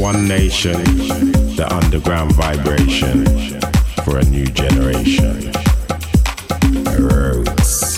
One Nation, the underground vibration for a new generation. Roots.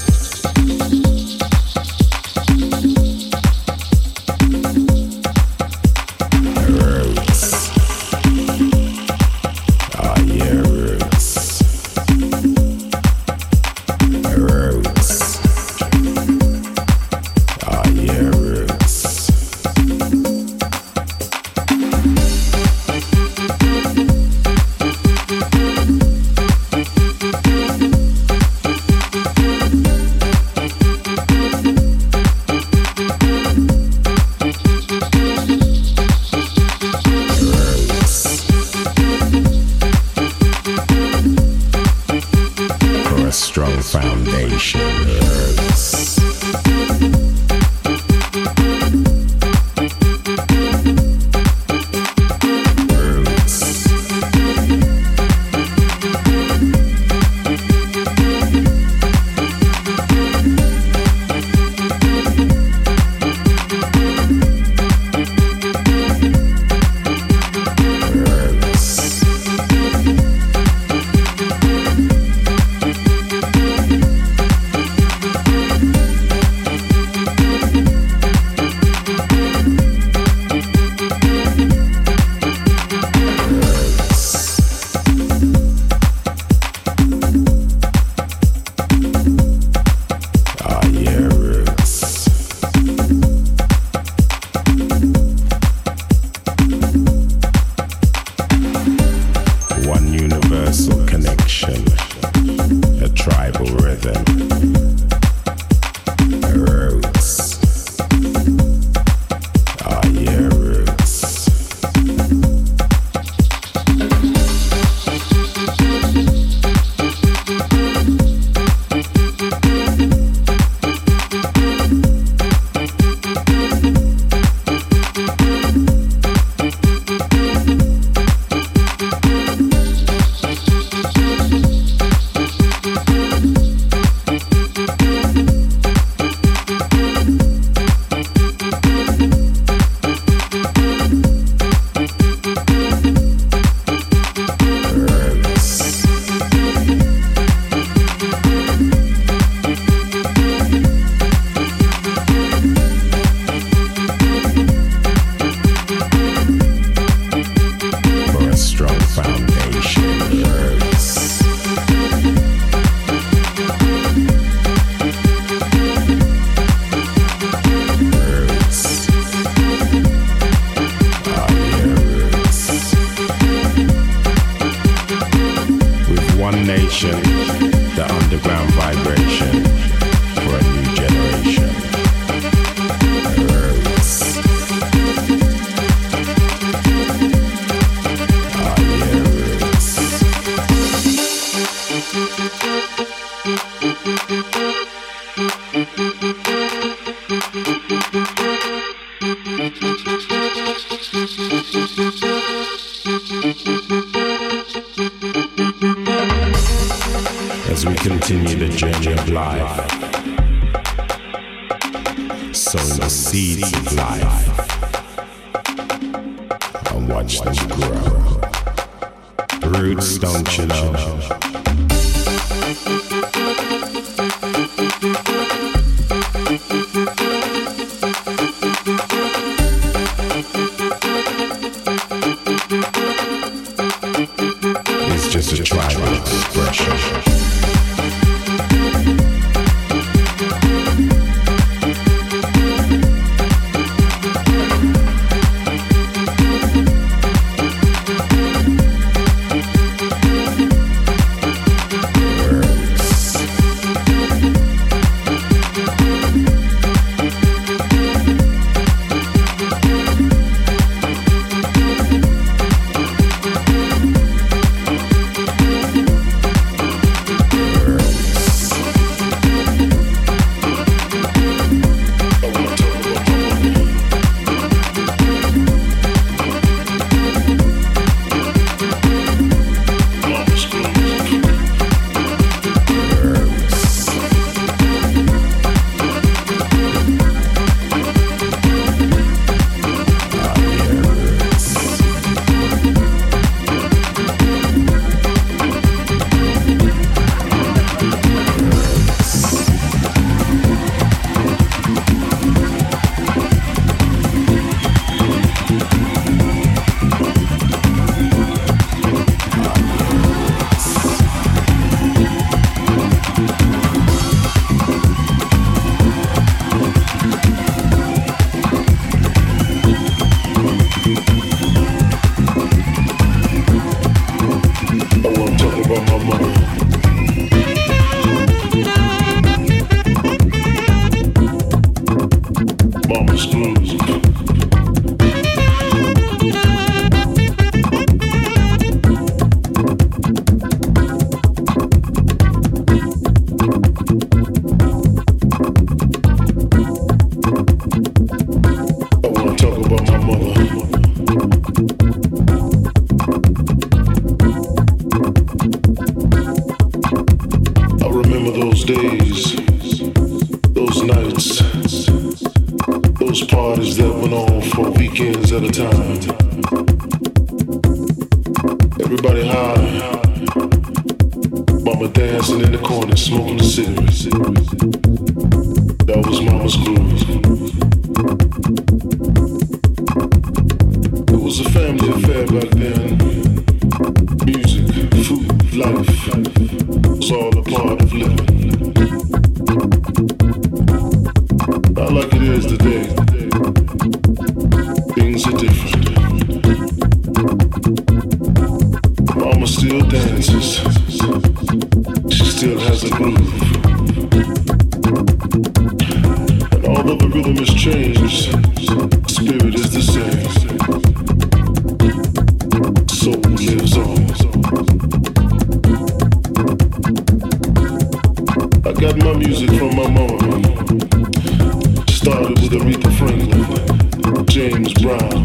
James Brown.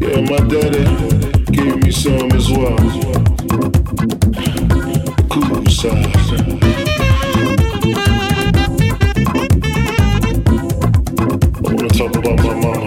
Yeah, my daddy gave me some as well. Cool side. I wanna talk about my mama.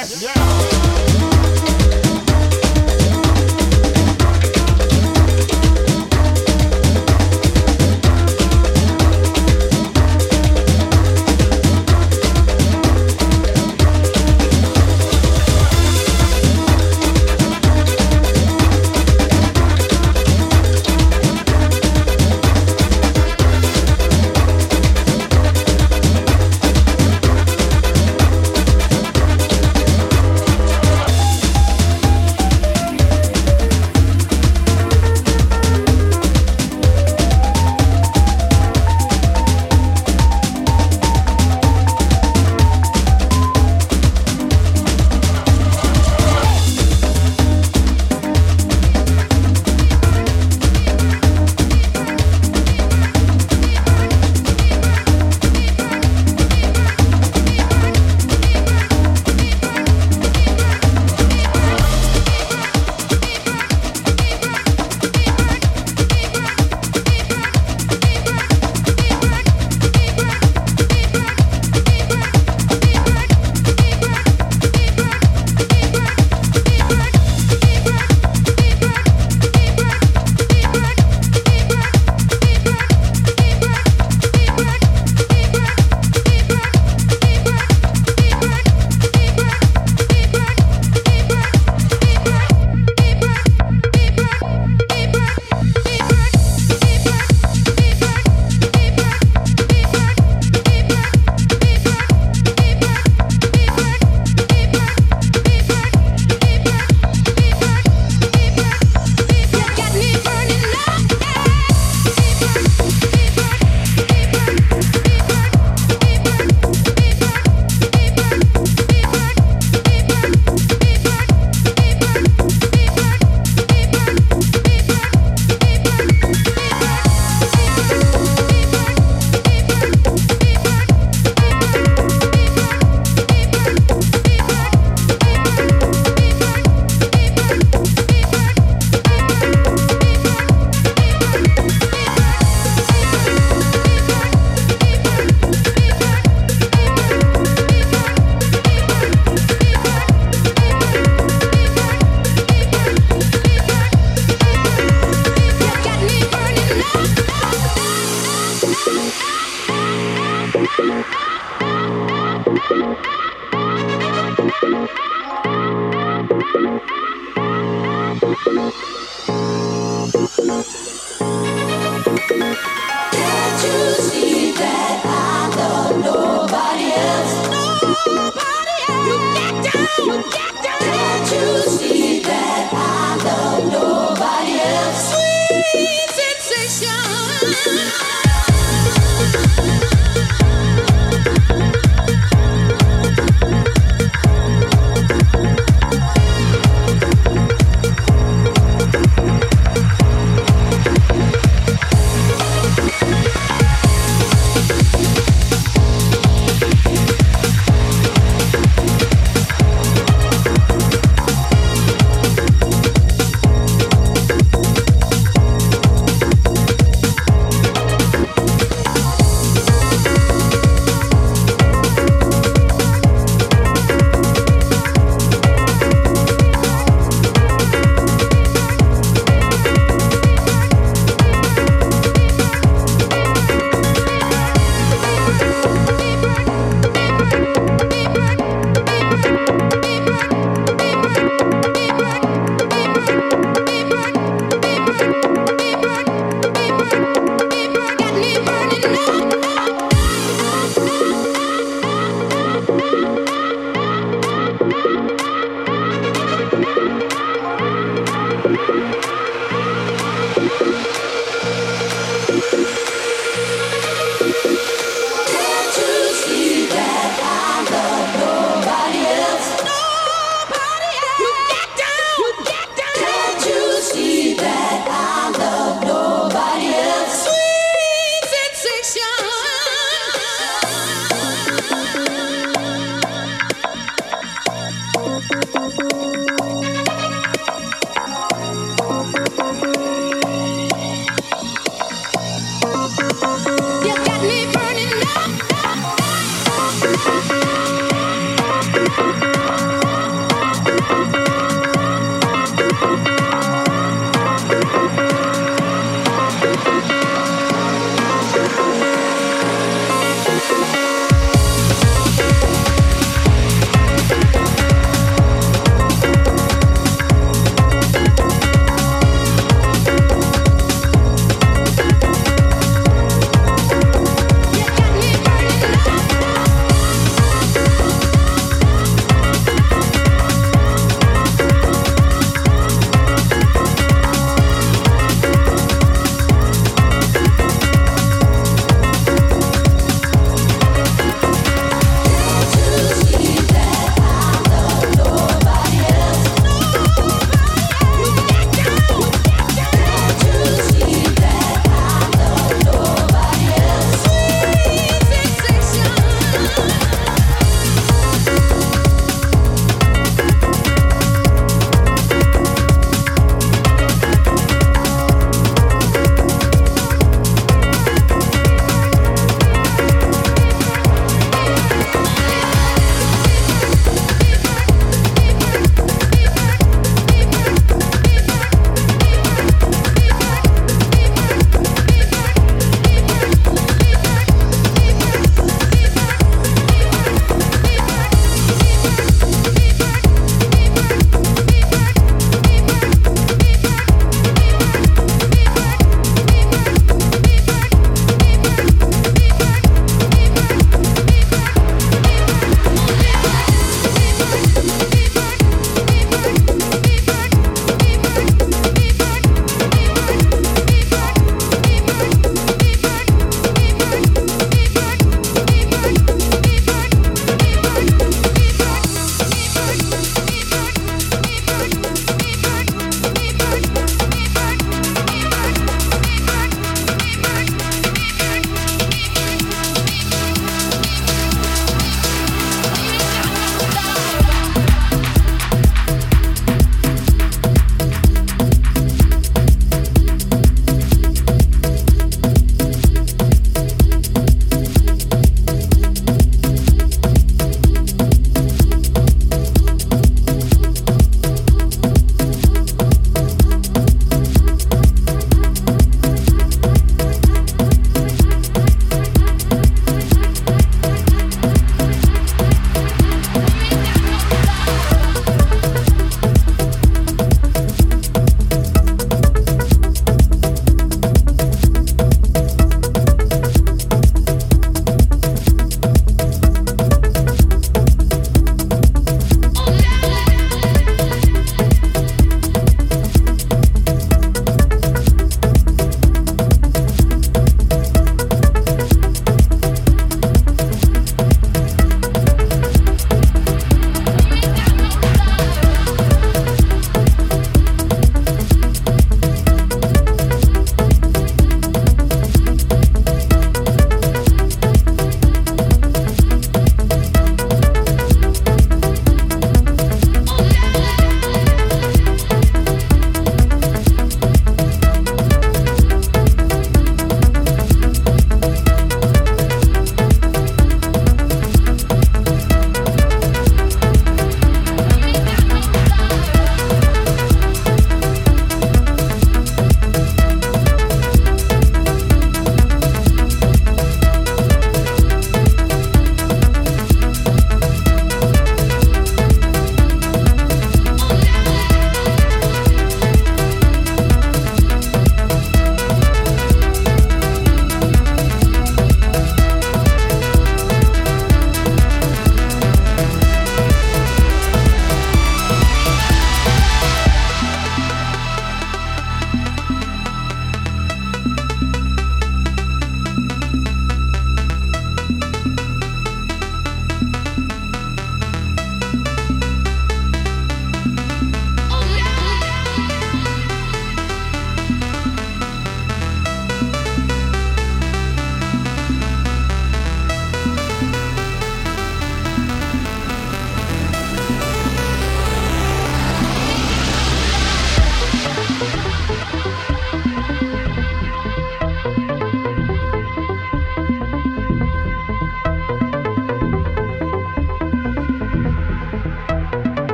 Yes, yes.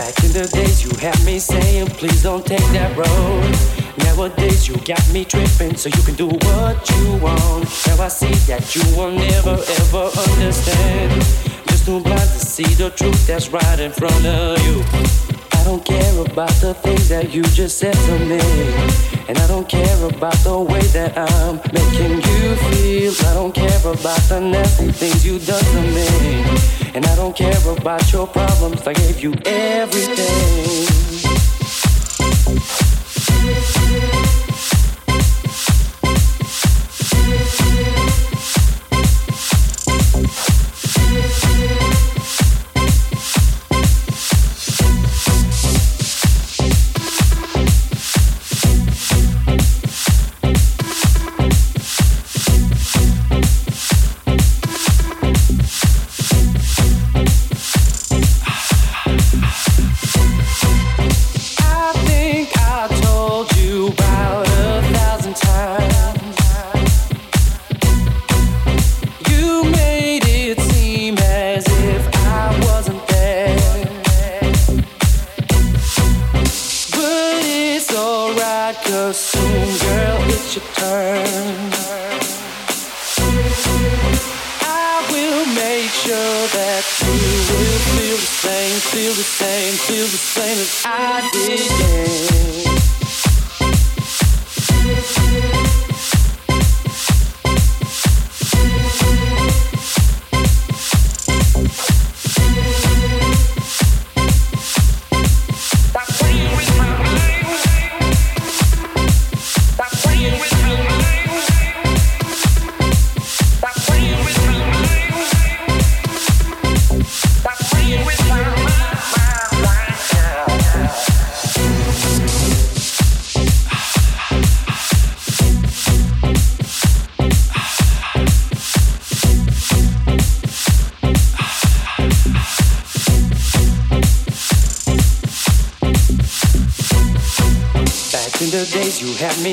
Back in the days you had me saying, please don't take that road. Nowadays you got me tripping, so you can do what you want. Now I see that you will never ever understand. Just too blind to see the truth that's right in front of you. I don't care about the things that you just said to me. And I don't care about the way that I'm making you feel. I don't care about the nasty things you done to me. And I don't care about your problems. I gave you everything.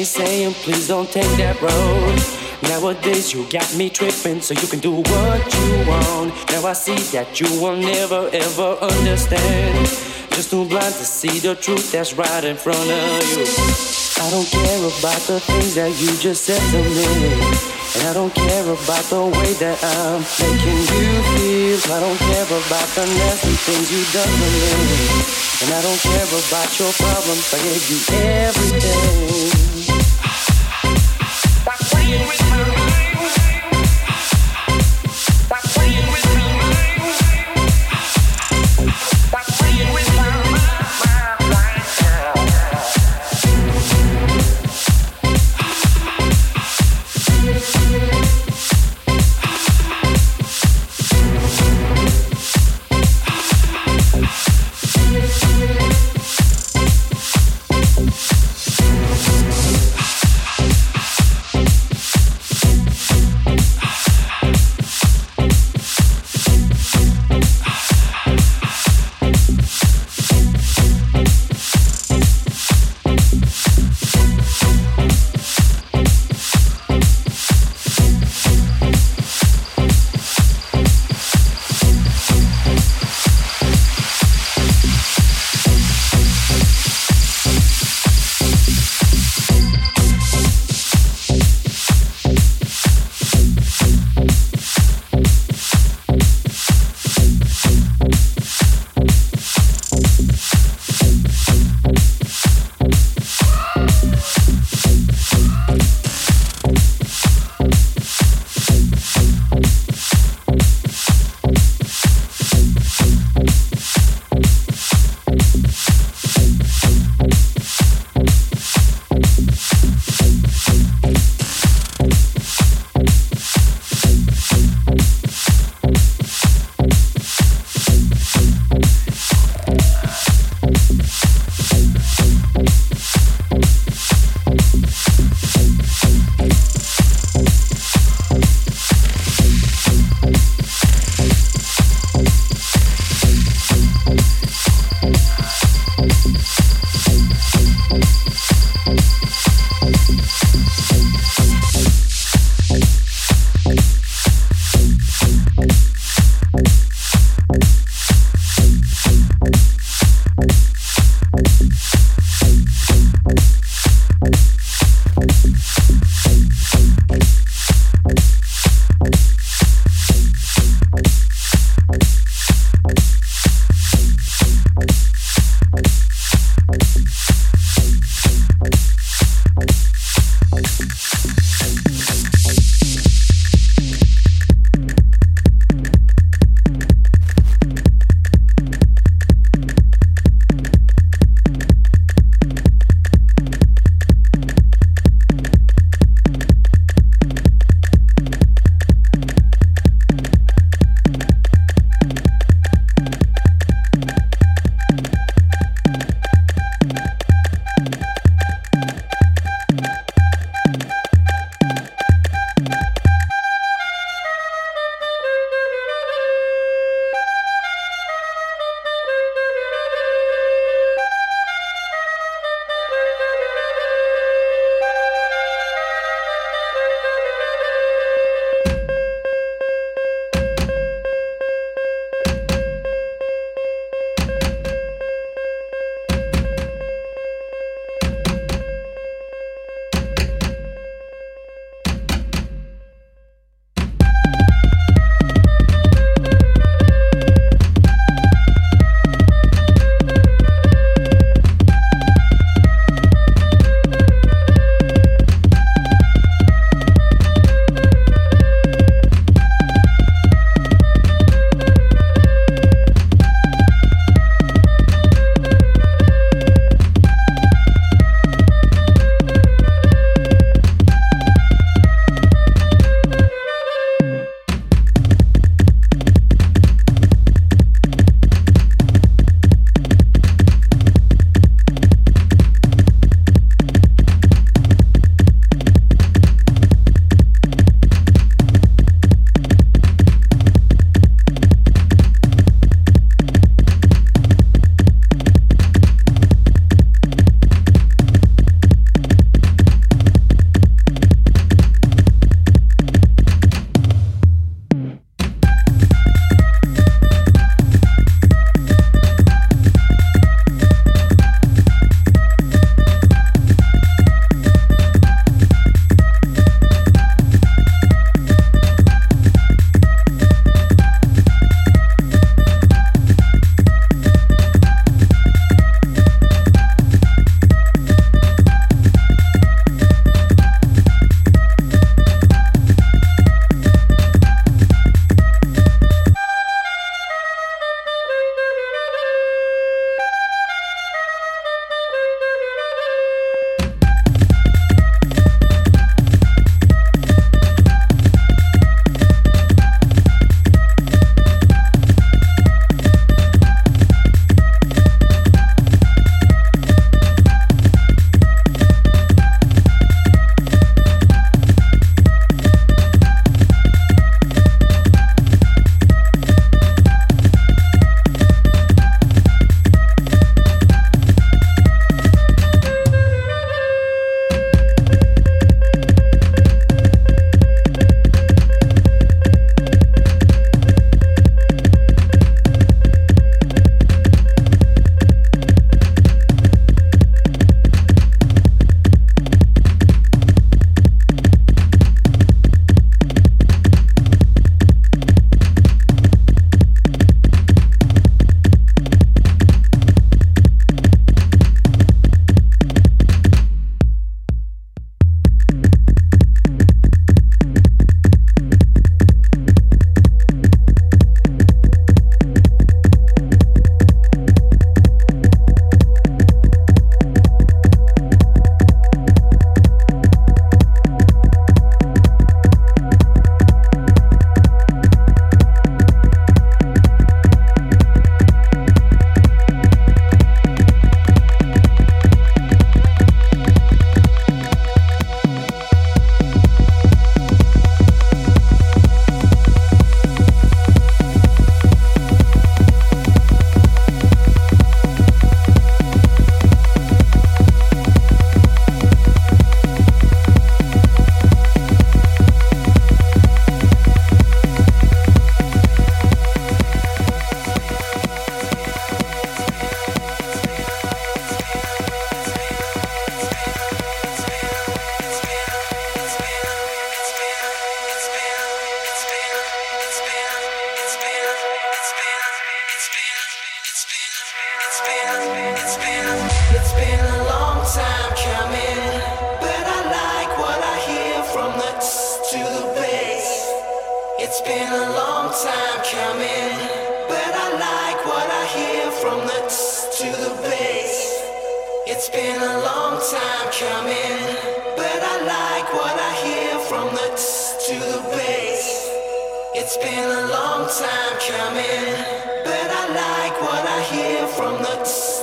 Saying please don't take that road. Nowadays you got me tripping, so you can do what you want. Now I see that you will never ever understand. Just too blind to see the truth that's right in front of you. I don't care about the things that you just said to me. And I don't care about the way that I'm making you feel. I don't care about the nasty things you done to me. And I don't care about your problems. I gave you everything. to the place. It's been a long time coming, but I like what I hear from the to the bass. It's been a long time coming, but I like what I hear from the